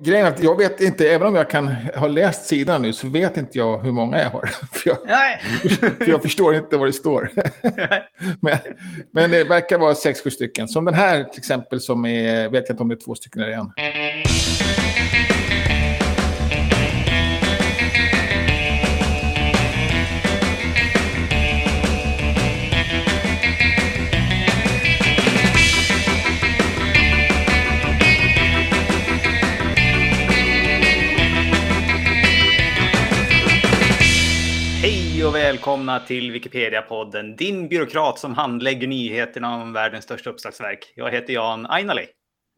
Grejen är att jag vet inte, även om jag kan ha läst sidan nu, så vet inte jag hur många jag har. För jag förstår inte vad det står. men det verkar vara 6-7 stycken. Som den här till exempel, som är, vet jag inte om det är 2 stycken eller en. Och välkomna till Wikipedia-podden, din byråkrat som handlägger nyheterna om världens största uppslagsverk. Jag heter Jan Ainaly.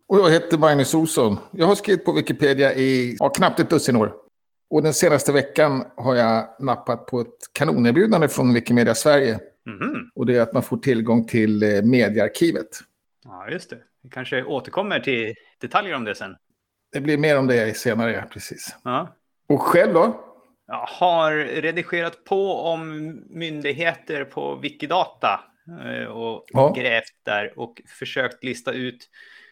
Och jag heter Magnus Olsson. Jag har skrivit på Wikipedia i knappt ett dussin år. Och den senaste veckan har jag nappat på ett kanonerbjudande från Wikimedia Sverige. Mm-hmm. Och det är att man får tillgång till Mediearkivet. Ja, just det. Vi kanske återkommer till detaljer om det sen. Det blir mer om det senare, precis. Ja. Och själv då? Jag har redigerat på om myndigheter på Wikidata och grävt där och försökt lista ut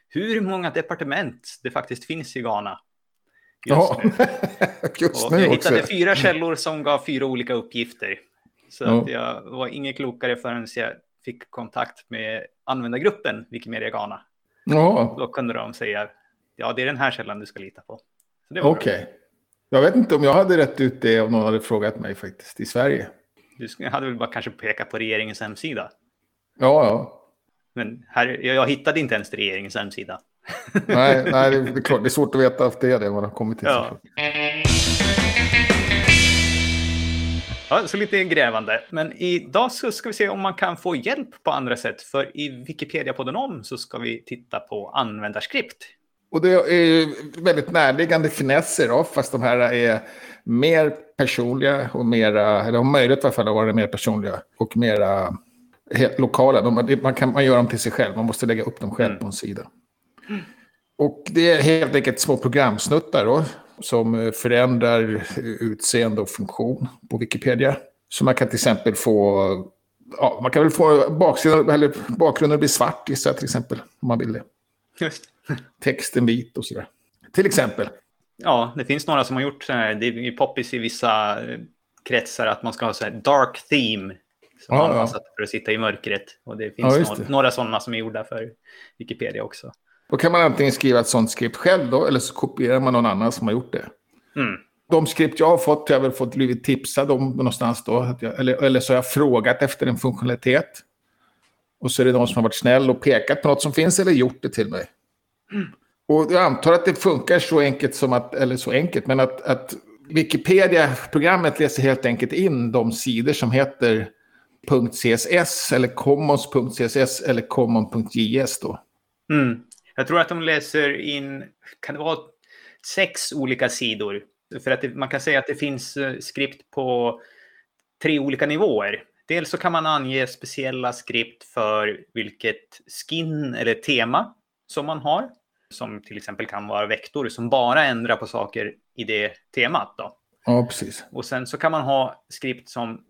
hur många departement det faktiskt finns i Ghana just nu. Jag hittade 4 källor som gav 4 olika uppgifter. Så att jag var ingen klokare förrän jag fick kontakt med användargruppen Wikimedia Ghana. Då kunde de säga, ja, det är den här källan du ska lita på. Okej. Jag vet inte om jag hade rätt ut det om någon hade frågat mig faktiskt i Sverige. Du hade väl bara kanske pekat på regeringens hemsida? Ja. Men här, jag hittade inte ens regeringens hemsida. Nej, det är klart. Det är svårt att veta att det är det man har kommit till. Ja, så lite grävande. Men idag så ska vi se om man kan få hjälp på andra sätt. För i Wikipedia-podden om så ska vi titta på användarskript. Och det är väldigt närliggande finesser då, fast de här är mer personliga och mera, eller om möjligt i alla fall att vara mer personliga och mera lokala. Man gör dem till sig själv, man måste lägga upp dem själv på en sida. Och det är helt enkelt små programsnuttar då, som förändrar utseende och funktion på Wikipedia. Så man kan till exempel få baksidan, eller bakgrunden blir svart istället till exempel, om man vill det. Just texten vit och sådär. Till exempel. Ja, det finns några som har gjort sådär. Det är poppis i vissa kretsar att man ska ha sådär dark theme. Som man har satt för att sitta i mörkret. Och det finns några sådana som är gjorda för Wikipedia också. Då kan man antingen skriva ett sådant skript själv då. Eller så kopierar man någon annan som har gjort det. Mm. De skript jag har fått har jag väl fått blivit tipsad om någonstans då. Eller så har jag frågat efter en funktionalitet. Och så är det de som har varit snäll och pekat på något som finns eller gjort det till mig. Mm. Och jag antar att det funkar så enkelt som att, eller så enkelt, men att Wikipedia-programmet läser helt enkelt in de sidor som heter .css eller commons.css eller common.js då. Mm. Jag tror att de läser in, kan det vara 6 olika sidor? För att man kan säga att det finns skript på 3 olika nivåer. Dels så kan man ange speciella skript för vilket skin eller tema som man har. Som till exempel kan vara vektorer som bara ändrar på saker i det temat då. Ja, precis. Och sen så kan man ha skript som,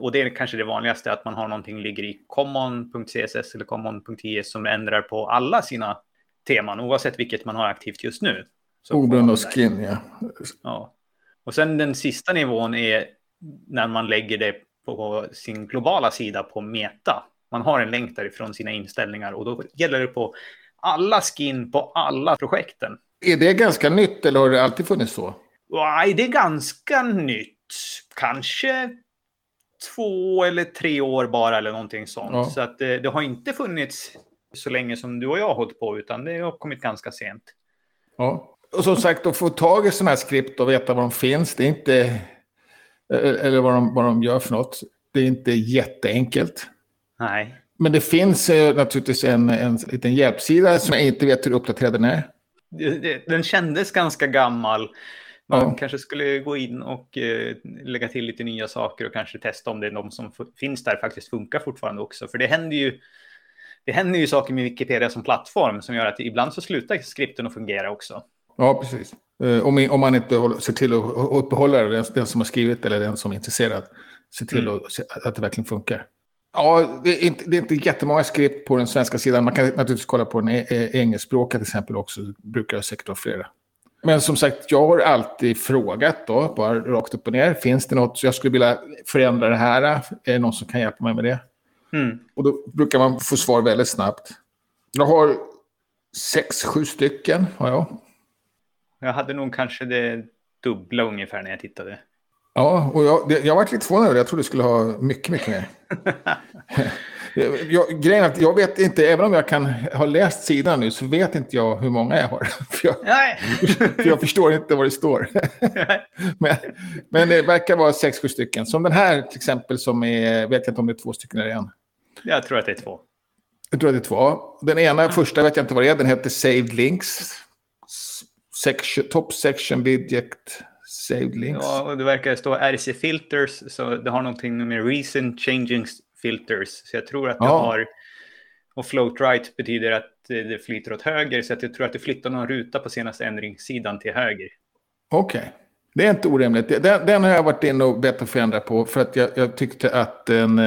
och det är kanske det vanligaste, att man har någonting ligger i common.css eller common.js som ändrar på alla sina teman oavsett vilket man har aktivt just nu. Oberoende och skin, ja. Och sen den sista nivån är när man lägger det på sin globala sida på meta. Man har en länk därifrån sina inställningar och då gäller det på alla skin på alla projekten. Är det ganska nytt eller har det alltid funnits så? Nej, det är ganska nytt. Kanske 2 eller 3 år bara eller någonting sånt. Ja. Så att det har inte funnits så länge som du och jag har hållit på utan det har kommit ganska sent. Ja, och som sagt att få tag i sådana här skript och veta var de finns, det är inte... Eller vad de gör för något. Det är inte jätteenkelt. Nej. Men det finns naturligtvis en liten hjälpsida som jag inte vet hur uppdaterad den är. Den kändes ganska gammal. Man kanske skulle gå in och lägga till lite nya saker och kanske testa om det är de som finns där faktiskt funkar fortfarande också. För det händer ju saker med Wikipedia som plattform som gör att ibland så slutar skripten att fungera också. Ja, precis. Om man inte ser till att uppehålla den som har skrivit eller den som är intresserad, ser till att det verkligen funkar. Ja, det är inte jättemånga skript på den svenska sidan. Man kan naturligtvis kolla på den engelskspråkiga till exempel också. Brukar jag säkert ha flera. Men som sagt, jag har alltid frågat då, bara rakt upp och ner, finns det något, så jag skulle vilja förändra det här, är det någon som kan hjälpa mig med det? Mm. Och då brukar man få svar väldigt snabbt. Jag har 6-7 stycken, har jag. Jag hade nog kanske det dubbla ungefär när jag tittade. Ja, och jag var lite förvånad över det. Jag trodde du skulle ha mycket mer. Grejen är att jag vet inte, även om jag kan ha läst sidan nu, så vet inte jag hur många jag har. för jag förstår inte vad det står. men det verkar vara 6-7 stycken. Som den här till exempel, som är, vet jag inte om det är 2 stycken eller en. Jag tror att det är 2. Jag tror att det är 2. Den ena, första vet jag inte vad det är. Den heter Saved Links. Top Section Widget Saved Links. Ja, och det verkar stå RC Filters, så det har någonting med Recent Changing Filters. Så jag tror att det har... Och Float Right betyder att det flyter åt höger, så att jag tror att det flyttar någon ruta på senaste ändringssidan till höger. Okej. Det är inte orimligt. Den har jag varit inne och bett att förändra på, för att jag tyckte att den...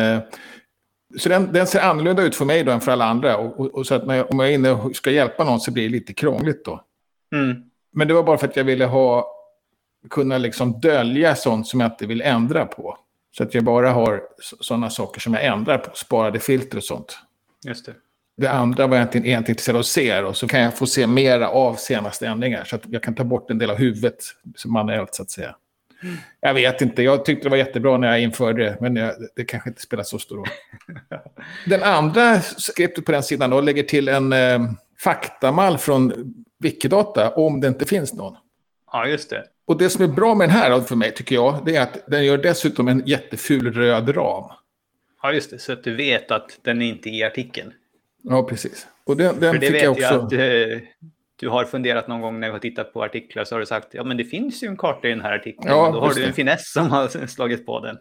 Så den ser annorlunda ut för mig då än för alla andra. Och så att om jag är inne och ska hjälpa någon så blir det lite krångligt då. Mm. Men det var bara för att jag ville kunna liksom dölja sånt som jag inte vill ändra på. Så att jag bara har sådana saker som jag ändrar på. Sparade filter och sånt. Just det. Det andra var jag egentligen intresserad av att se. Och så kan jag få se mera av senaste ändringar. Så att jag kan ta bort en del av huvudet manuellt, så att säga. Mm. Jag vet inte. Jag tyckte det var jättebra när jag införde det. Men det kanske inte spelar så stor roll. Den andra skriptet på den sidan då lägger till en faktamall från Wikidata om det inte finns någon. Ja, just det. Och det som är bra med den här för mig, tycker jag, det är att den gör dessutom en jätteful röd ram. Ja, just det. Så att du vet att den är inte är i artikeln. Ja, precis. Och den tycker jag också... För det vet jag att du har funderat någon gång när vi har tittat på artiklar, så har du sagt, ja men det finns ju en karta i den här artikeln. Ja, då har du en finess som har slagit på den.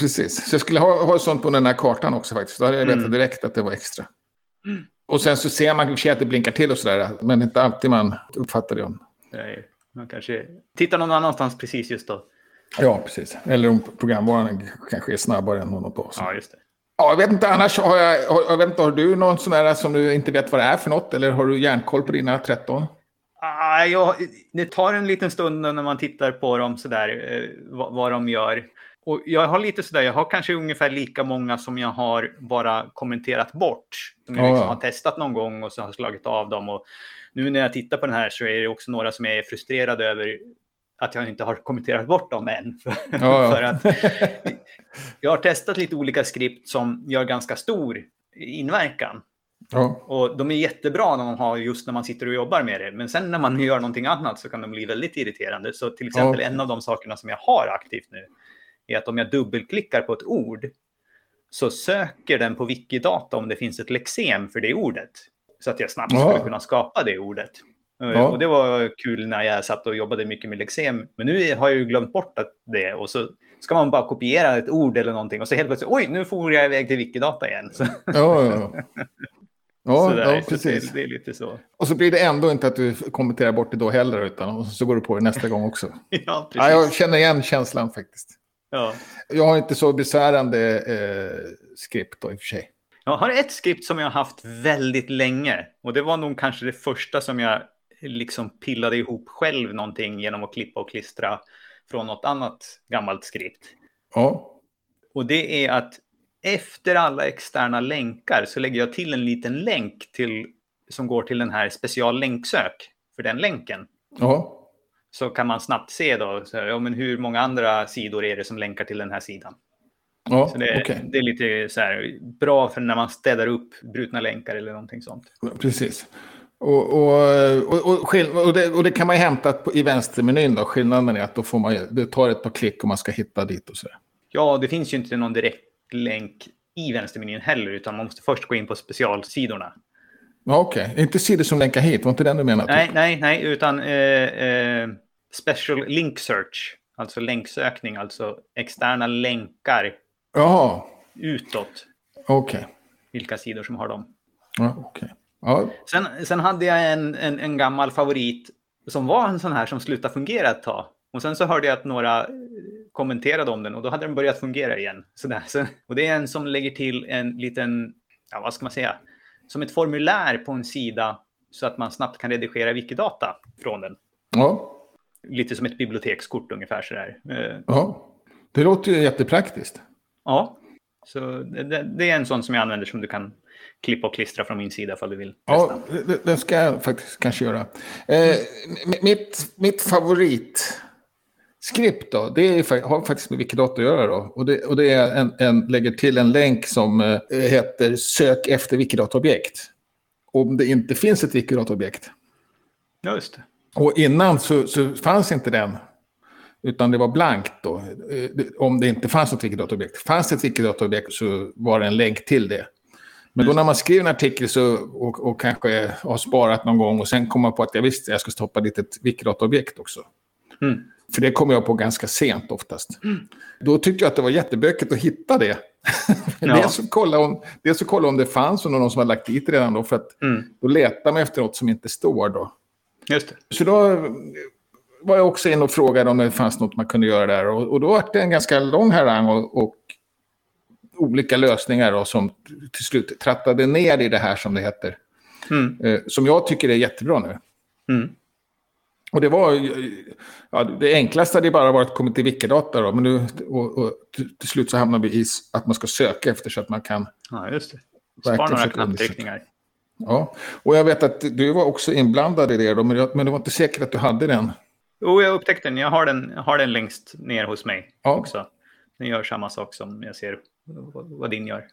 Precis. Så jag skulle ha sånt på den här kartan också faktiskt. Då hade jag vetat direkt att det var extra. Mm. Och sen så ser man kanske att det blinkar till och sådär. Men inte alltid man uppfattar det. Nej, man kanske tittar någon annanstans precis just då. Ja, precis. Eller om programvaran kanske är snabbare än något då. Ja, just det. Ja, jag vet inte, annars har du någon sån där som du inte vet vad det är för något? Eller har du järnkoll på dina 13? Ah, det tar en liten stund när man tittar på dem sådär, vad de gör. Och jag har lite sådär, jag har kanske ungefär lika många som jag har bara kommenterat bort. Som jag liksom har testat någon gång och så har slagit av dem. Och nu när jag tittar på den här så är det också några som jag är frustrerad över att jag inte har kommenterat bort dem än. För att jag har testat lite olika skript som gör ganska stor inverkan. Ja. Och de är jättebra när man har, just när man sitter och jobbar med det. Men sen när man gör någonting annat så kan de bli väldigt irriterande. Så till exempel en av de sakerna som jag har aktivt nu är att om jag dubbelklickar på ett ord så söker den på Wikidata om det finns ett lexem för det ordet. Så att jag snabbt skulle kunna skapa det ordet. Ja. Och det var kul när jag satt och jobbade mycket med lexem. Men nu har jag ju glömt bort det. Och så ska man bara kopiera ett ord eller någonting. Och så helt plötsligt, oj, nu får jag iväg till Wikidata igen. Så. Ja, precis. Så det är lite så. Och så blir det ändå inte att du kommenterar bort det då heller. Utan så går du på det nästa gång också. Ja, precis. Ja, jag känner igen känslan faktiskt. Ja. Jag har inte så besvärande skript då i och för sig. Jag har ett skript som jag har haft väldigt länge. Och det var nog kanske det första som jag liksom pillade ihop själv någonting genom att klippa och klistra från något annat gammalt skript. Ja. Och det är att efter alla externa länkar så lägger jag till en liten länk som går till den här speciallänksök för den länken. Ja. Så kan man snabbt se då, så, ja, men hur många andra sidor är det som länkar till den här sidan. Ja, så det är lite så här, bra för när man städar upp brutna länkar eller någonting sånt. Precis. Och det kan man ju hämta i vänstermenyn då. Skillnaden är att då får det tar ett par klick om man ska hitta dit och så. Ja, det finns ju inte någon direktlänk i vänstermenyn heller, utan man måste först gå in på specialsidorna. Okej. Inte sidor som länkar hit, var inte den du menar? Typ? Nej, utan special link search, alltså länksökning, alltså externa länkar utåt. Okej. Vilka sidor som har dem. Ja, okej. Ja. Sen hade jag en gammal favorit som var en sån här som slutade fungera ett tag. Och sen så hörde jag att några kommenterade om den och då hade den börjat fungera igen. Så, och det är en som lägger till en liten, ja vad ska man säga, som ett formulär på en sida så att man snabbt kan redigera Wikidata från den. Ja. Lite som ett bibliotekskort ungefär sådär. Ja, det låter ju jättepraktiskt. Ja, så det är en sån som jag använder som du kan klippa och klistra från min sida om du vill. Ja, det ska jag faktiskt kanske göra. Mitt favorit... skript då, har faktiskt med Wikidata att göra då. Och det är lägger till en länk som heter sök efter Wikidata-objekt. Om det inte finns ett Wikidata-objekt. Ja, just det. Och innan så fanns inte den. Utan det var blankt då. Om det inte fanns ett Wikidata-objekt. Fanns det ett Wikidata-objekt så var det en länk till det. Men då när man skriver en artikel och kanske har sparat någon gång. Och sen kommer man på att jag ska stoppa dit ett Wikidata-objekt också. Mm. För det kommer jag på ganska sent oftast. Mm. Då tyckte jag att det var jättebökigt att hitta det. Ja. Dels så kolla om det fanns och någon som hade lagt dit redan då. För att då letar man efter något som inte står då. Just det. Så då var jag också in och frågade om det fanns något man kunde göra där. Och då var det en ganska lång harang och olika lösningar då, som till slut trattade ner i det här som det heter. Som jag tycker är jättebra nu. Mm. Och det var, ja, det enklaste hade bara varit att komma till Wikidata då, men nu, och till slut så hamnar vi i att man ska söka efter så att man kan... Ja, just det. Spara några knapptryckningar. Ja, och jag vet att du var också inblandad i det då, men du var inte säker att du hade den. Jo, jag upptäckte den. Jag har den längst ner hos mig också. Den gör samma sak som jag ser vad din gör.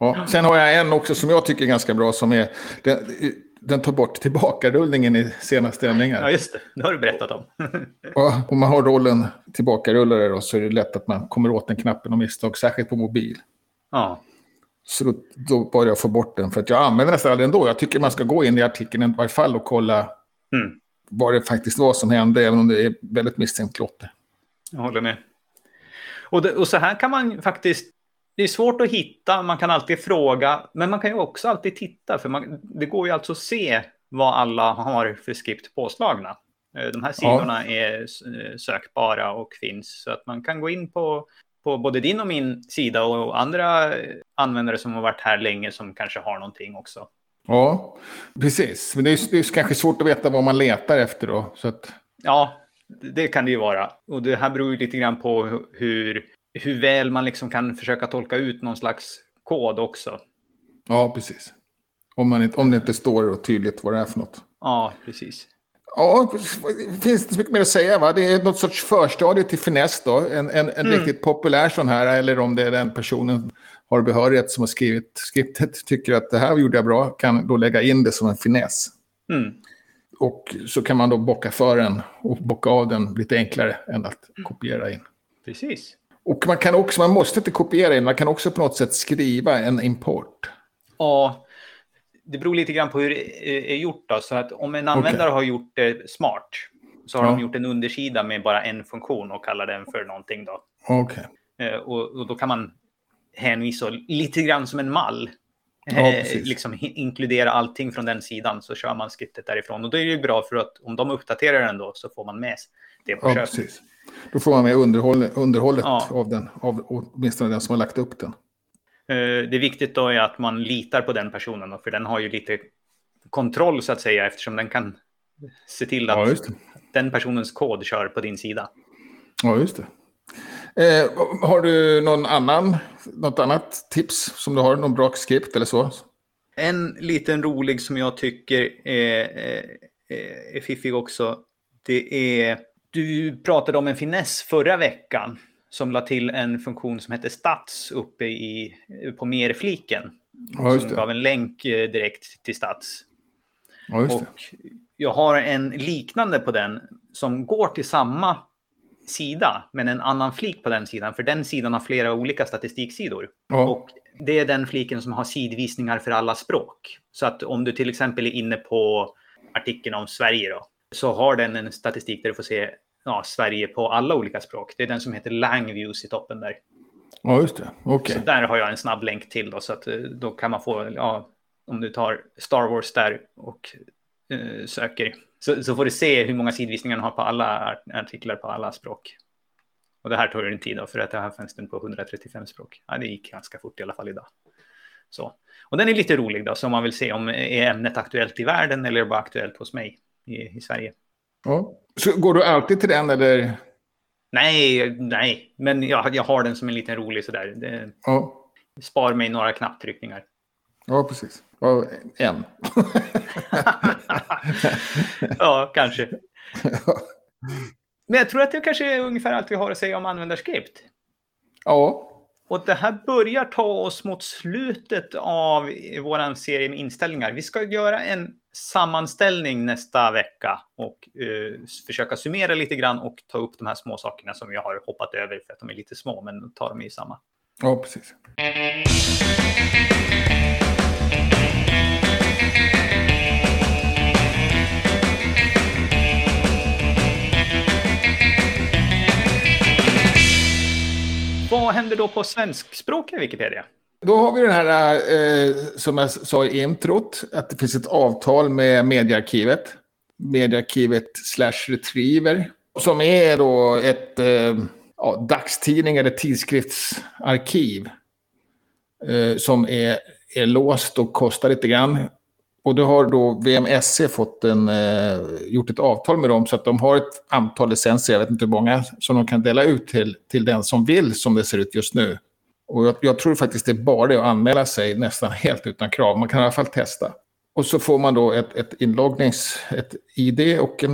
Ja, sen har jag en också som jag tycker är ganska bra som är... Den tar bort tillbakarullningen i senaste ändringar. Ja, just det. Det har du berättat om. Ja, om man har rollen tillbakarullare då, så är det lätt att man kommer åt den knappen och misstag, särskilt på mobil. Ja. Så då började jag få bort den. För att jag använder nästan aldrig ändå. Jag tycker man ska gå in i artikeln i varje fall och kolla vad det faktiskt var som hände, även om det är väldigt misstänkt klotter. Jag håller med. Och så här kan man faktiskt... Det är svårt att hitta, man kan alltid fråga, men man kan ju också alltid titta. För det går ju alltså att se vad alla har för skript påslagna. De här sidorna är sökbara och finns. Så att man kan gå in på både din och min sida och andra användare som har varit här länge som kanske har någonting också. Ja, precis. Men det är kanske svårt att veta vad man letar efter då. Så att... Ja, det kan det ju vara. Och det här beror ju lite grann på hur väl man liksom kan försöka tolka ut någon slags kod också. Ja, precis. Om det inte står tydligt vad det är för något. Ja, precis. Ja, det finns inte så mycket mer att säga va? Det är något sorts förstadie till finess då. En riktigt populär sån här, eller om det är den personen har behörighet som har skrivit skriptet tycker att det här gjorde jag bra, kan då lägga in det som en finess. Mm. Och så kan man då bocka för den och bocka av den lite enklare än att kopiera in. Precis. Och man måste inte kopiera in, man kan också på något sätt skriva en import. Ja, det beror lite grann på hur det är gjort då. Så att om en användare har gjort det smart så har de gjort en undersida med bara en funktion och kallar den för någonting då. Okej. Och då kan man hänvisa lite grann som en mall. Ja, liksom inkludera allting från den sidan så kör man skriptet därifrån. Och då är det ju bra för att om de uppdaterar den då så får man med det på köpet. Precis. Då får man med underhållet av den, av åtminstone den som har lagt upp den. Det är viktigt då är att man litar på den personen då, för den har ju lite kontroll så att säga eftersom den kan se till att den personens kod kör på din sida. Ja, just det. Har du något annat tips som du har, någon bra skript eller så? En liten rolig som jag tycker är fiffig också, det är... Du pratade om en finess förra veckan som la till en funktion som hette stats uppe på merfliken. Ja, som gav en länk direkt till stats. Ja, just det. Och jag har en liknande på den som går till samma sida men en annan flik på den sidan. För den sidan har flera olika statistiksidor. Ja. Och det är den fliken som har sidvisningar för alla språk. Så att om du till exempel är inne på artikeln om Sverige då. Så har den en statistik där du får se Sverige på alla olika språk. Det är den som heter Langviews i toppen där. Ja, just det. Okay. Så där har jag en snabb länk till då. Så att då kan man få, om du tar Star Wars där och söker. Så får du se hur många sidvisningar den har på alla artiklar på alla språk. Och det här tar ju en tid då, för att det här fanns den på 135 språk. Ja, det gick ganska fort i alla fall idag. Så. Och den är lite rolig då, så om man vill se om är ämnet aktuellt i världen eller bara aktuellt hos mig. I Sverige. Ja. Så går du alltid till den eller? Nej. Men jag har den som en liten rolig sådär. Det, ja. Spar mig några knapptryckningar. Ja, precis. Ja, en. Ja, kanske. Ja. Men jag tror att det kanske är ungefär allt vi har att säga om användarskript. Ja. Och det här börjar ta oss mot slutet av vår serie med inställningar. Vi ska göra en sammanställning nästa vecka och försöka summera lite grann och ta upp de här små sakerna som jag har hoppat över för att de är lite små, men tar dem i samma. Ja, precis. Vad händer då på svenskspråkiga Wikipedia? Då har vi den här, som jag sa i introt, att det finns ett avtal med Mediearkivet. Mediearkivet/retriever. Som är då ett dagstidning eller tidskriftsarkiv. Som är låst och kostar lite grann. Och då har då VMSC gjort ett avtal med dem så att de har ett antal licenser, jag vet inte hur många, som de kan dela ut till den som vill, som det ser ut just nu. Och jag tror faktiskt det är bara det att anmäla sig nästan helt utan krav. Man kan i alla fall testa. Och så får man då ett ID och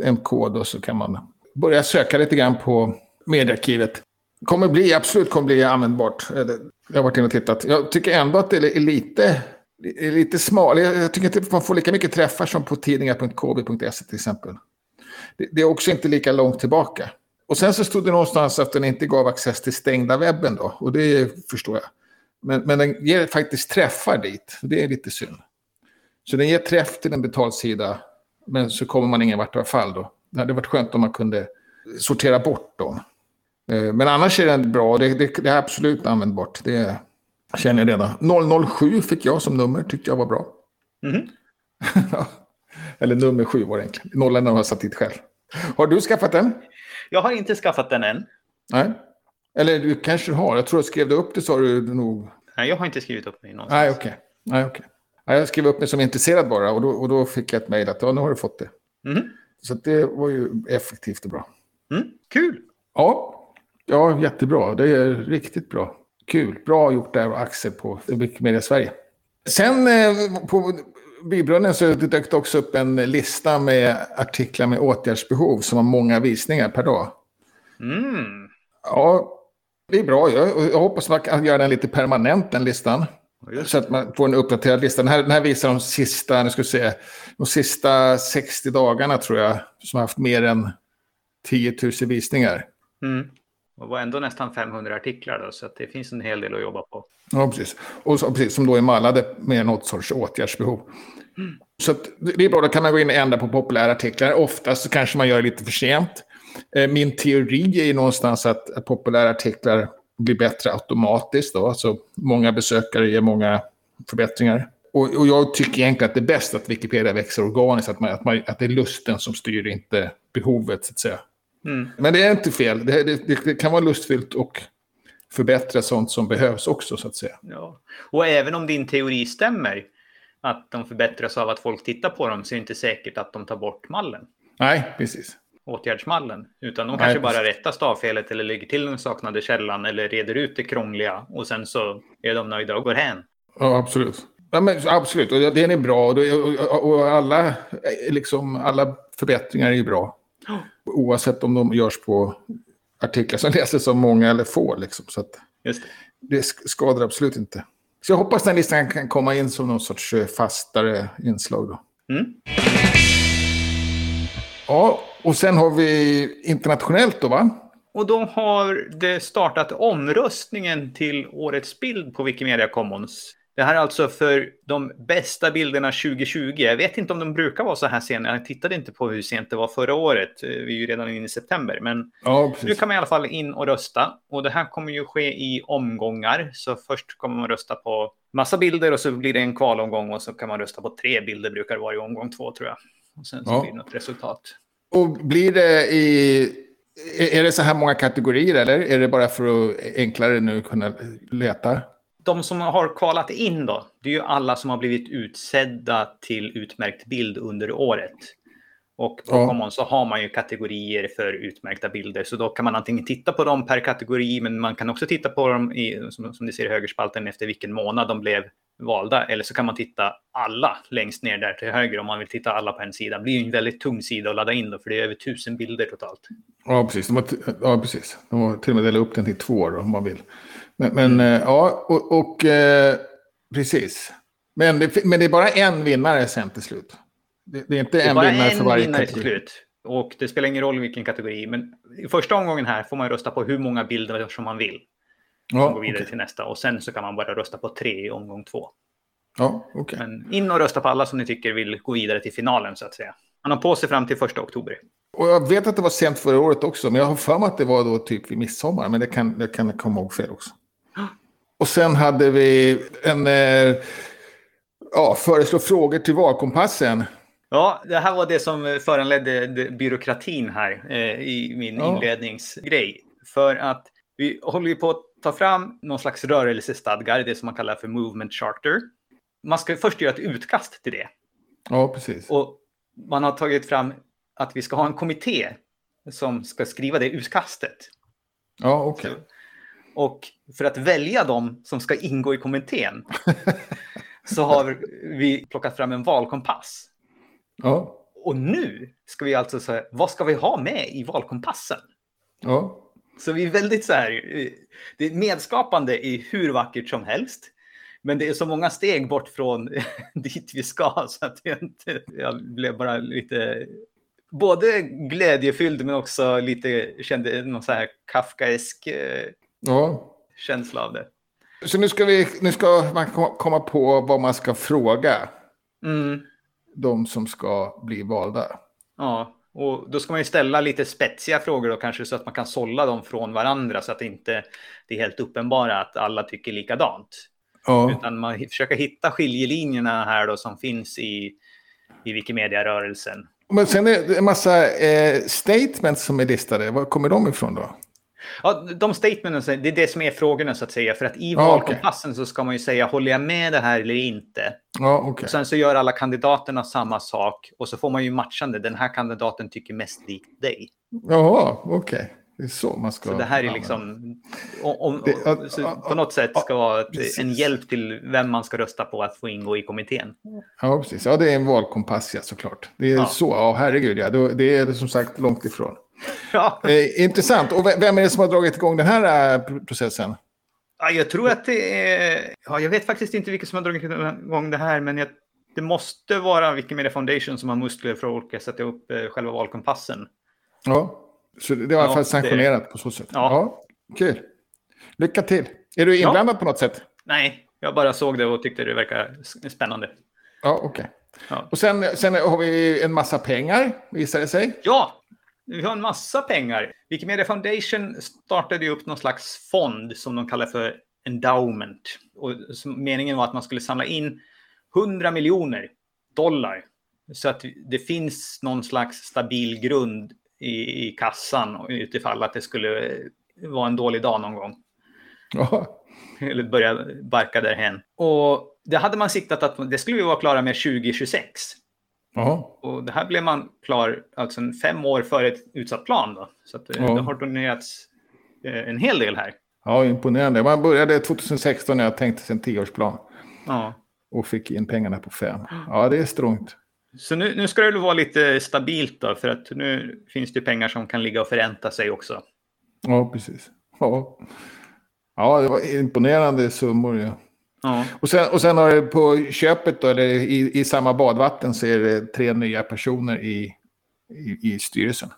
en kod och så kan man börja söka lite grann på Mediearkivet. Kommer bli användbart. Jag har varit inne och tittat. Jag tycker ändå att det är lite smal. Jag tycker inte man får lika mycket träffar som på tidningar.kb.se till exempel. Det är också inte lika långt tillbaka. Och sen så stod det någonstans att den inte gav access till stängda webben då. Och det förstår jag. Men den ger faktiskt träffar dit. Det är lite synd. Så den ger träff till en betalsida. Men så kommer man ingen vart i alla fall då. Det hade varit skönt om man kunde sortera bort dem. Men annars är den bra. Det är absolut användbart. Det känner jag redan. 007 fick jag som nummer. Tyckte jag var bra. Mm. Eller nummer 7 var det egentligen. Nollan har jag satt dit själv. Har du skaffat den? Jag har inte skaffat den än. Nej. Eller du kanske har. Jag tror jag skrev upp det, sa du nog. Nej, jag har inte skrivit upp mig någonstans. Nej, okej. Nej, okej. Jag skrev upp mig som intresserad bara. Och då fick jag ett mejl att nu har du fått det. Mm. Så det var ju effektivt och bra. Mm. Kul! Ja, jättebra. Det är riktigt bra. Kul. Bra gjort där och Axel på Wikimedia Sverige. Sen på Bybrunnen så dök det också upp en lista med artiklar med åtgärdsbehov som har många visningar per dag. Mm. Ja, det är bra. Jag hoppas man kan göra den lite permanent, den listan. Så att man får en uppdaterad lista. Den här visar de sista 60 dagarna tror jag som har haft mer än 10 000 visningar. Mm. Det var ändå nästan 500 artiklar då, så att det finns en hel del att jobba på. Ja, precis. Och så, precis som då är mallade med något sorts åtgärdsbehov. Mm. Så att, det är bra, då kan man gå in och ändra på populära artiklar. Oftast så kanske man gör lite för sent. Min teori är någonstans att populära artiklar blir bättre automatiskt. Då. Alltså, många besökare ger många förbättringar. Och jag tycker egentligen att det är bäst att Wikipedia växer organiskt. Att det är lusten som styr, inte behovet så att säga. Mm. Men det är inte fel. Det kan vara lustfyllt och förbättra sånt som behövs också så att säga. Ja. Och även om din teori stämmer att de förbättras av att folk tittar på dem så är det inte säkert att de tar bort mallen. Nej, precis. Åtgärdsmallen. Utan de kanske bara rättar stavfelet eller lägger till den saknade källan eller reder ut det krångliga och sen så är de nöjda och går hem. Ja, absolut. Ja, men, absolut. Och den är bra. Och alla förbättringar är ju bra. Oavsett om de görs på artiklar som läses av många eller få. Liksom. Så att just det skadar absolut inte. Så jag hoppas den listan kan komma in som någon sorts fastare inslag. Då. Mm. Ja, och sen har vi internationellt då, va? Och då har det startat omröstningen till årets bild på Wikimedia Commons. Det här är alltså för de bästa bilderna 2020. Jag vet inte om de brukar vara så här sena. Jag tittade inte på hur sent det var förra året. Vi är ju redan inne i september. Men nu kan man i alla fall in och rösta. Och det här kommer ju ske i omgångar. Så först kommer man rösta på massa bilder och så blir det en kvalomgång. Och så kan man rösta på 3 bilder brukar det vara i omgång 2 tror jag. Och sen så blir det något resultat. Och blir det är det så här många kategorier eller? Är det bara för att enklare nu kunna leta? De som har kvalat in då, det är ju alla som har blivit utsedda till utmärkt bild under året. Och på Commons så har man ju kategorier för utmärkta bilder. Så då kan man antingen titta på dem per kategori, men man kan också titta på dem, som ni ser i högerspalten, efter vilken månad de blev valda. Eller så kan man titta alla längst ner där till höger om man vill titta alla på en sida. Det blir ju en väldigt tung sida att ladda in då, för det är över 1000 bilder totalt. Ja, precis. De har till och med delat upp den till 2 då, om man vill. Precis. Men det är bara en vinnare sen till slut. Det är inte en vinnare för varje kategori. Och det spelar ingen roll vilken kategori. Men i första omgången här får man rösta på hur många bilder som man vill. Ja, som går vidare till nästa. Och sen så kan man bara rösta på 3 i omgång 2. Ja, okay. Men in och rösta på alla som ni tycker vill gå vidare till finalen så att säga. Man har på sig fram till 1 oktober. Och jag vet att det var sent förra året också. Men jag har för mig att det var då typ vid midsommar. Men det kan komma ihåg fel också. Och sen hade vi en föreslå frågor till valkompassen. Ja, det här var det som föranledde byråkratin här i min inledningsgrej. För att vi håller ju på att ta fram någon slags rörelsestadgar, det som man kallar för movement charter. Man ska först göra ett utkast till det. Ja, precis. Och man har tagit fram att vi ska ha en kommitté som ska skriva det utkastet. Ja, okej. Okay. Och för att välja dem som ska ingå i kommittén så har vi plockat fram en valkompass. Ja. Och nu ska vi alltså säga, vad ska vi ha med i valkompassen? Ja. Så vi är väldigt så här, det är medskapande i hur vackert som helst. Men det är så många steg bort från dit vi ska så att jag blev bara lite, både glädjefylld men också lite, kände någon så här kafkaisk känsla av det. Så nu ska man komma på vad man ska fråga. Mm. De som ska bli valda. Ja, och då ska man ju ställa lite spetsiga frågor då kanske så att man kan sålla dem från varandra så att det inte är helt uppenbara att alla tycker likadant. Ja. Utan man försöker hitta skiljelinjerna här då som finns i Wikimedia-rörelsen. Men sen är det en massa statements som är listade. Var kommer de ifrån då? Ja, de statementen, det är det som är frågorna så att säga. För att i valkompassen så ska man ju säga, håller jag med det här eller inte? Ja, okay. Och sen så gör alla kandidaterna samma sak. Och så får man ju matchande, den här kandidaten tycker mest likt dig. Jaha, okej. Okay. Det är så man ska... Så det här är liksom, på något sätt ska vara en hjälp till vem man ska rösta på att få ingå i kommittén. Ja, precis. Ja, det är en valkompass, ja, såklart. Det är så, herregud, ja. Det är som sagt långt ifrån. Ja. Intressant. Och vem är det som har dragit igång den här processen? Ja, jag tror att det är... Ja, jag vet faktiskt inte vilka som har dragit igång det här, men det måste vara Wikimedia Foundation som har muskler för att orka sätta upp själva valkompassen. Ja, så det var i alla fall sanktionerat på så sätt. Ja. Kul. Lycka till. Är du inblandad på något sätt? Nej, jag bara såg det och tyckte det verkar spännande. Ja, okej. Okay. Ja. Och sen har vi en massa pengar, visar det sig. Ja! Vi har en massa pengar. Wikimedia Foundation startade ju upp någon slags fond som de kallar för endowment. Och meningen var att man skulle samla in $100 miljoner så att det finns någon slags stabil grund i kassan utifall att det skulle vara en dålig dag någon gång. Ja. Eller börja barka därhen. Och det hade man siktat att det skulle vi vara klara med 2026. Och det här blev man klar alltså 5 år före ett utsatt plan då. Så att det har donerats en hel del här. Ja, imponerande. Man började 2016 när jag tänkte sig en 10-årsplan. Ja. Och fick in pengarna på 5. Ja, det är strångt. Så nu ska det vara lite stabilt då. För att nu finns det pengar som kan ligga och förränta sig också. Ja, precis. Ja, det var imponerande summor, ja. Ja. Och sen har det på köpet då, eller i samma badvatten så är det 3 nya personer i styrelsen.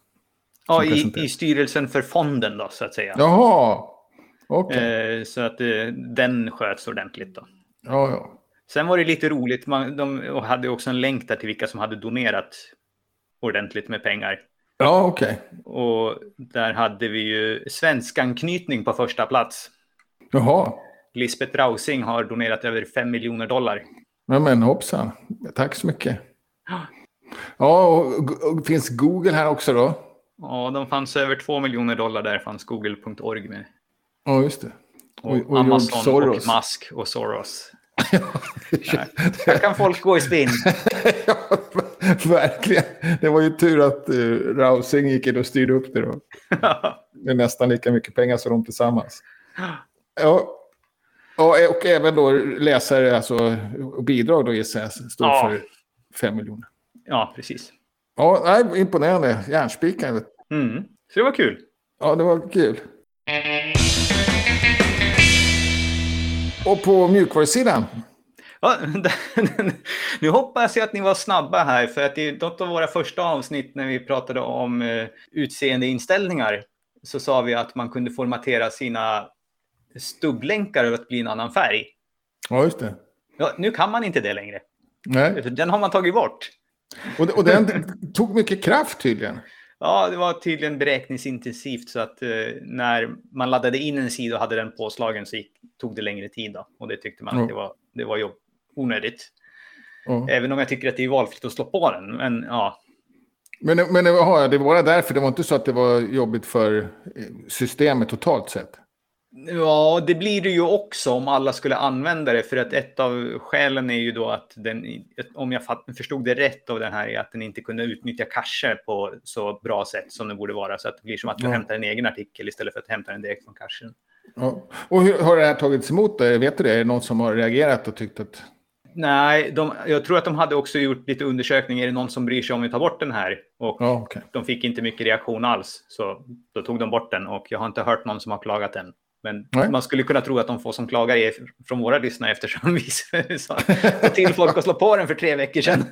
Ja, i styrelsen för fonden då så att säga. Jaha, okej. Så att den sköts ordentligt då. Ja. Sen var det lite roligt, de hade också en länk där till vilka som hade donerat ordentligt med pengar. Ja, okej. Och där hade vi ju svenskanknytning på första plats. Jaha. Lisbeth Rausing har donerat över $5 miljoner. Ja, men hoppsan. Tack så mycket. Ja, och finns Google här också då? Ja, de fanns över $2 miljoner där. Fanns Google.org med. Ja, just det. Och Amazon Soros. Och Musk och Soros. Där kan folk gå i spinn. Verkligen. Det var ju tur att Rausing gick in och styrde upp det då. Det är nästan lika mycket pengar som de tillsammans. Ja. Och även då läsare, alltså, och bidrag då står för 5 miljoner. Ja, precis. Ja, nej, imponerande. Järnspikar. Mm. Så det var kul. Ja, det var kul. Och på mjukvarusidan. Ja, nu hoppas jag att ni var snabba här, för att i något av våra första avsnitt när vi pratade om utseendeinställningar så sa vi att man kunde formatera sina stubblänkar över att bli en annan färg. Ja, just det. Ja, nu kan man inte det längre. Nej. Den har man tagit bort. Och den tog mycket kraft tydligen. Ja, det var tydligen beräkningsintensivt, så att när man laddade in en sida och hade den påslagen så tog det längre tid då. Och det tyckte man att det var jobb onödigt. Mm. Även om jag tycker att det är valfritt att slå på den. Men ja. Men det var därför. Det var inte så att det var jobbigt för systemet totalt sett. Ja, det blir det ju också om alla skulle använda det. För att ett av skälen är ju då att om jag förstod det rätt av den här, är att den inte kunde utnyttja cache på så bra sätt som det borde vara. Så att det blir som att du hämtar en egen artikel istället för att hämta den direkt från cachen. Ja. Och hur har det här tagits emot då? Vet du det? Är det någon som har reagerat och tyckt att... Nej, jag tror att de hade också gjort lite undersökningar. Är det någon som bryr sig om att ta bort den här? Och de fick inte mycket reaktion alls. Så då tog de bort den, och jag har inte hört någon som har klagat den. Men man skulle kunna tro att de få som klagar är från våra lyssnare, eftersom vi sa till folk att slå på den för 3 veckor sedan.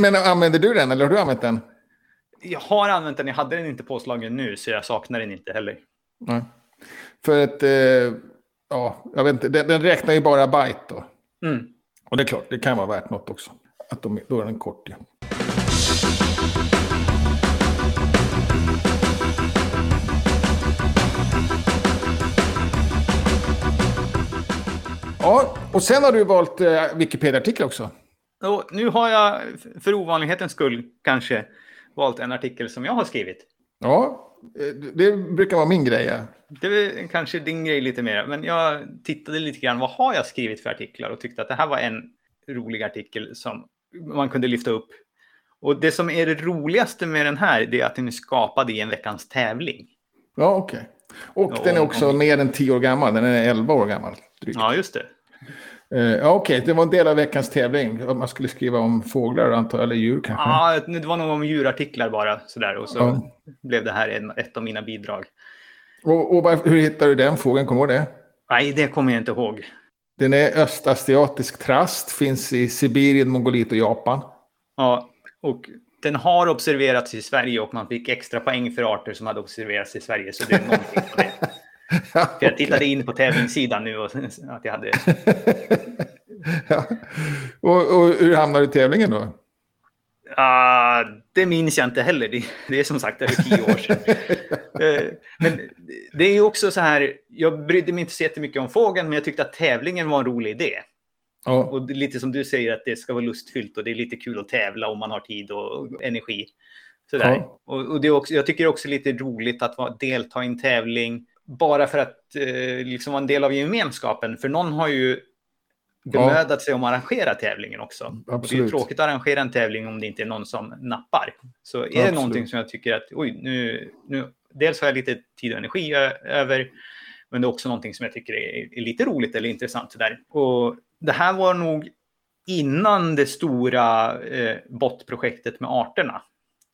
Men använder du den, eller har du använt den? Jag har använt den, jag hade den inte påslagen nu, så jag saknar den inte heller. Nej. För att, jag vet inte, den räknar ju bara byte då. Mm. Och det är klart, det kan vara värt något också. Att då är den kort, ja. Ja, och sen har du valt Wikipedia-artikel också. Och nu har jag, för ovanlighetens skull kanske, valt en artikel som jag har skrivit. Ja, det brukar vara min grej. Ja. Det är kanske din grej lite mer. Men jag tittade lite grann, vad har jag skrivit för artiklar? Och tyckte att det här var en rolig artikel som man kunde lyfta upp. Och det som är det roligaste med den här, det är att den är skapad i en veckans tävling. Ja, okej. Okay. Och den är också mer än 10 år gammal. Den är 11 år gammal. Drygt. Ja, just det. Det var en del av veckans tävling. Man skulle skriva om fåglar, antar jag, eller djur kanske. Ja, det var nog om djurartiklar bara. Sådär, och så blev det här ett av mina bidrag. Och hur hittade du den fågeln? Kommer du ihåg det? Nej, det kommer jag inte ihåg. Den är östasiatisk trast. Finns i Sibirien, Mongoliet och Japan. Ja, och... Den har observerats i Sverige, och man fick extra poäng för arter som hade observerats i Sverige. Så det är någonting på det. Ja, okay. Jag tittade in på tävlingssidan nu och att jag hade... Ja. Och hur hamnade du i tävlingen då? Det minns jag inte heller. Det är som sagt över 10 år sedan. Men det är ju också så här... Jag brydde mig inte så jättemycket om fågeln, men jag tyckte att tävlingen var en rolig idé. Ja. Och lite som du säger, att det ska vara lustfyllt och det är lite kul att tävla om man har tid och energi. Sådär. Ja. Och det är också, jag tycker också lite roligt att delta i en tävling bara för att liksom vara en del av gemenskapen. För någon har ju bemödat sig om att arrangera tävlingen också. Och det är ju tråkigt att arrangera en tävling om det inte är någon som nappar. Så är det någonting som jag tycker att nu dels har jag lite tid och energi över, men det är också någonting som jag tycker är lite roligt eller intressant. Sådär. Och det här var nog innan det stora bottprojektet med arterna.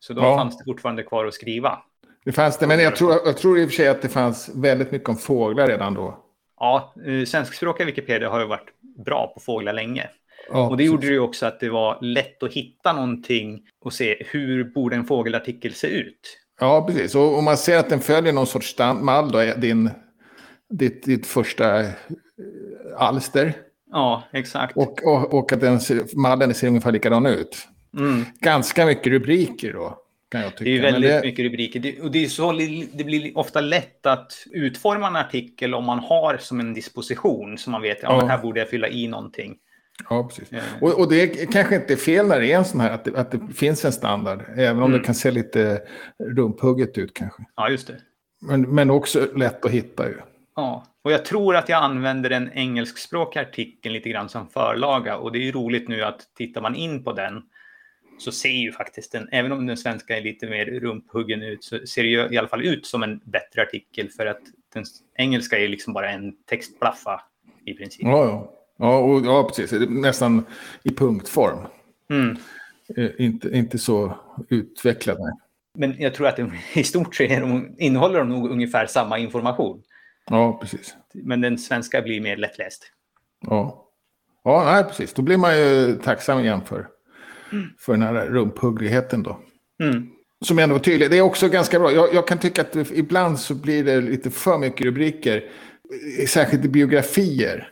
Så då fanns det fortfarande kvar att skriva. Det fanns det, men jag tror i och för sig att det fanns väldigt mycket om fåglar redan då. Ja, svenskspråkiga Wikipedia har ju varit bra på fåglar länge. Ja, och det gjorde ju också att det var lätt att hitta någonting och se hur borde en fågelartikel se ut. Ja, precis. Och om man ser att den följer någon sorts mall då, ditt första alster. Ja, exakt. Och att mallen ser ungefär likadan ut. Mm. Ganska mycket rubriker då, kan jag tycka. Det är väldigt mycket rubriker. Det blir ofta lätt att utforma en artikel om man har som en disposition. Så man vet, här borde jag fylla i någonting. Ja, precis. Och det är kanske inte fel när det är en sån här, att det finns en standard. Även om det kan se lite rumphugget ut kanske. Ja, just det. Men också lätt att hitta ju. Ja, och jag tror att jag använder en engelskspråkig artikeln lite grann som förlaga, och det är ju roligt nu att tittar man in på den så ser ju faktiskt den, även om den svenska är lite mer rumphuggen ut, så ser det ju i alla fall ut som en bättre artikel, för att den engelska är liksom bara en textplaffa i princip. Ja, precis. Nästan i punktform. Mm. Inte så utvecklad. Men jag tror att i stort sett innehåller de nog ungefär samma information. Ja, precis. Men den svenska blir mer lättläst. Ja, nej, precis. Då blir man ju tacksam igen för den här rumphuggligheten då. Mm. Som ändå var tydlig. Det är också ganska bra. Jag kan tycka att ibland så blir det lite för mycket rubriker. Särskilt i biografier.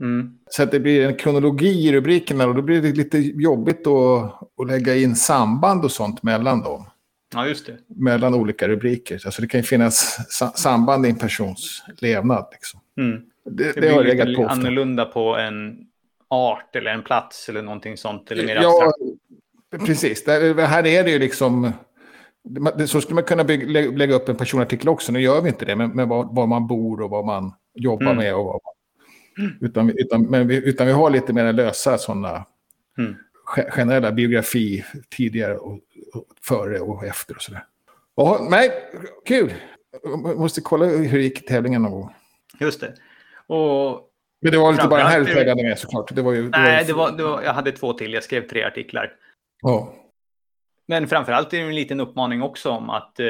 Mm. Så att det blir en kronologi i rubrikerna, och då blir det lite jobbigt att lägga in samband och sånt mellan dem. Ja, just det. Mellan olika rubriker. Alltså det kan ju finnas samband i en persons levnad. Liksom. Mm. Det blir har legat på annorlunda på en art eller en plats eller någonting sånt. Eller mer abstrakt. Precis. Här är det ju liksom... Så skulle man kunna lägga upp en personartikel också. Nu gör vi inte det, men var man bor och vad man jobbar med och vad man... Utan vi har lite mer lösa sådana generella biografi tidigare och före och efter och sådär. Ja, nej, kul. Jag måste kolla hur gick tävlingen någon gång. Just det. Men det var inte bara den här utläggande med såklart. Jag hade 2 till. Jag skrev 3 artiklar. Ja. Men framförallt är det en liten uppmaning också om att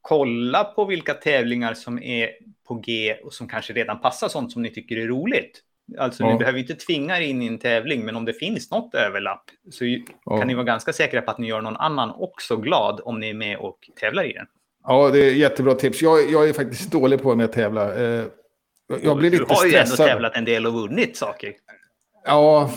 kolla på vilka tävlingar som är på G och som kanske redan passar sånt som ni tycker är roligt. Alltså ni behöver inte tvinga er in i en tävling, men om det finns något överlapp så kan ni vara ganska säkra på att ni gör någon annan också glad om ni är med och tävlar i den. Ja, det är jättebra tips. Jag är faktiskt dålig på att tävla. Jag blir lite stressad. Du har ju ändå tävlat en del och vunnit saker. Ja,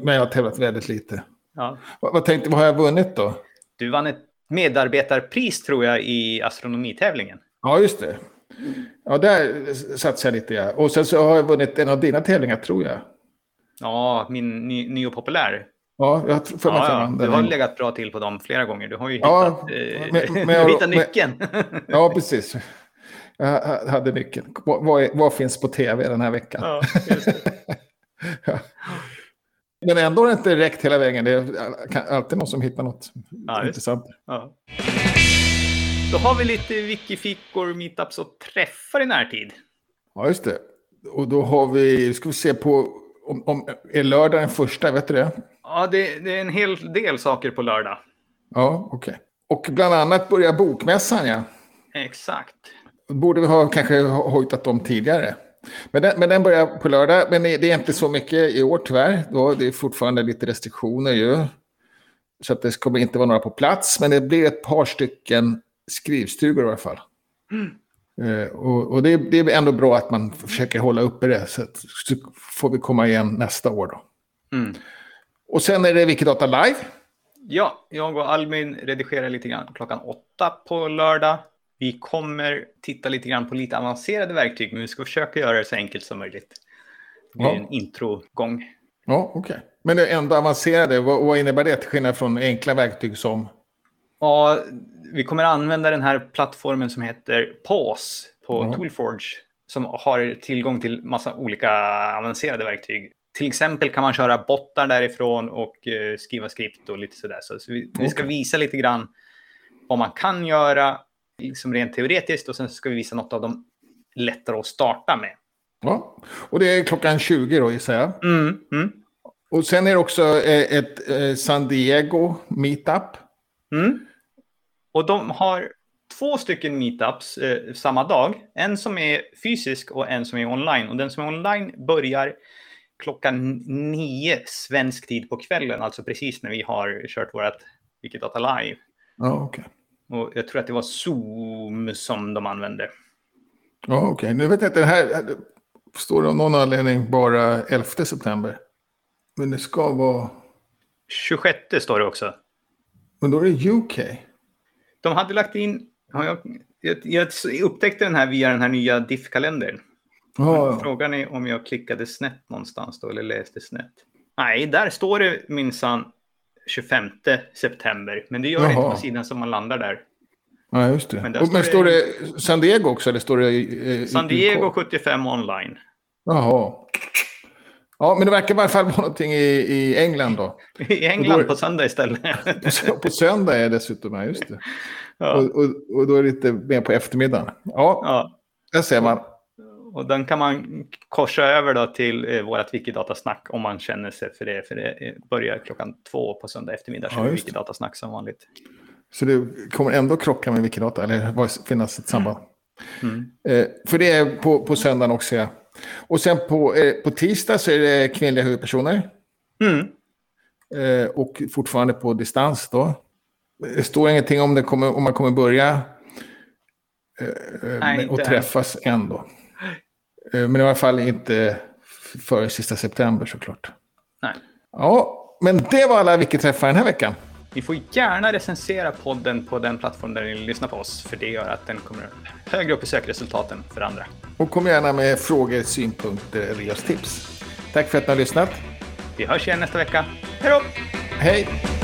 men jag har tävlat väldigt lite. Ja. Vad har jag vunnit då? Du vann ett medarbetarpris tror jag i astronomitävlingen. Ja, just det. Ja, där satsar jag lite. Ja. Och sen så har jag vunnit en av dina tävlingar tror jag. Ja, min ny och populär. Ja, jag tror du har legat bra till på dem flera gånger. Du har ju hittat nyckeln. Ja, precis. Jag hade nyckeln. Vad finns på tv den här veckan? Ja, just det. Ja. Men ändå har det inte räckt hela vägen. Det är alltid någon som hittar något intressant. Ja. Då har vi lite wikifickor, meetups och träffar i närtid. Ja, just det. Och då har vi, ska vi se på, om är lördag den första, vet du det? Ja, det är en hel del saker på lördag. Ja, okej. Och bland annat börjar bokmässan, ja. Exakt. Borde vi ha kanske hojtat om tidigare. Men den börjar på lördag, men det är inte så mycket i år tyvärr. Då, det är fortfarande lite restriktioner ju. Så att det kommer inte vara några på plats, men det blir ett par stycken skrivstugor i alla fall. Och det är ändå bra att man försöker hålla uppe det, så får vi komma igen nästa år då. Och sen är det Wikidata Live. Ja, jag och Almin redigerar lite grann klockan 8 på lördag. Vi kommer titta lite grann på lite avancerade verktyg, men vi ska försöka göra det så enkelt som möjligt. Det blir en introgång. Ja, okej. Men det ändå avancerade, vad innebär det till skillnad från enkla verktyg som... Ja, vi kommer använda den här plattformen som heter POS på ToolForge, som har tillgång till massa olika avancerade verktyg. Till exempel kan man köra bottar därifrån och skriva skript och lite sådär. Så vi ska visa lite grann vad man kan göra liksom rent teoretiskt, och sen ska vi visa något av de lättare att starta med. Ja, och det är klockan 20 då gissar jag. Och sen är det också ett San Diego meetup. Och de har 2 stycken meetups samma dag. En som är fysisk och en som är online. Och den som är online börjar klockan 9 svensk tid på kvällen. Alltså precis när vi har kört vårt Wikidata Live. Ja, okej. Och jag tror att det var Zoom som de använde. Ja, okej. Nu vet jag att det här står det av någon anledning bara 11 september. Men det ska vara... 26 står det också. Men då är det UK. De hade lagt in... Jag upptäckte den här via den här nya diff-kalendern. Frågan är om jag klickade snett någonstans då, eller läste snett. Nej, där står det minsann 25 september. Men det gör inte på sidan som man landar där. Ja, just det. Men står det San Diego också? Eller står det, San Diego 75 online. Jaha. Ja, men det verkar i alla fall vara någonting i England då. I England då, på söndag istället. På söndag är dessutom, ja, just det. Ja. Och då är det lite mer på eftermiddagen. Ja, där ser man. Och den kan man korsa över då till vårt Wikidata-snack om man känner sig för det. För det börjar 14:00 på söndag eftermiddag. Så är det Wikidata-snack som vanligt. Så det kommer ändå krocka med Wikidata, eller finnas ett samband. Mm. För det är på söndagen också, ja. Och sen på tisdag så är det kvinnliga huvudpersoner. Mm. Och fortfarande på distans då. Det står ingenting om man kommer börja och träffas ändå. Men i alla fall inte före sista september såklart. Nej. Ja, men det var alla Wikiträffar den här veckan. Ni får gärna recensera podden på den plattform där ni lyssnar på oss, för det gör att den kommer högre upp i sökresultaten för andra. Och kom gärna med frågor, synpunkter eller tips. Tack för att ni har lyssnat. Vi hörs igen nästa vecka. Hej då! Hej!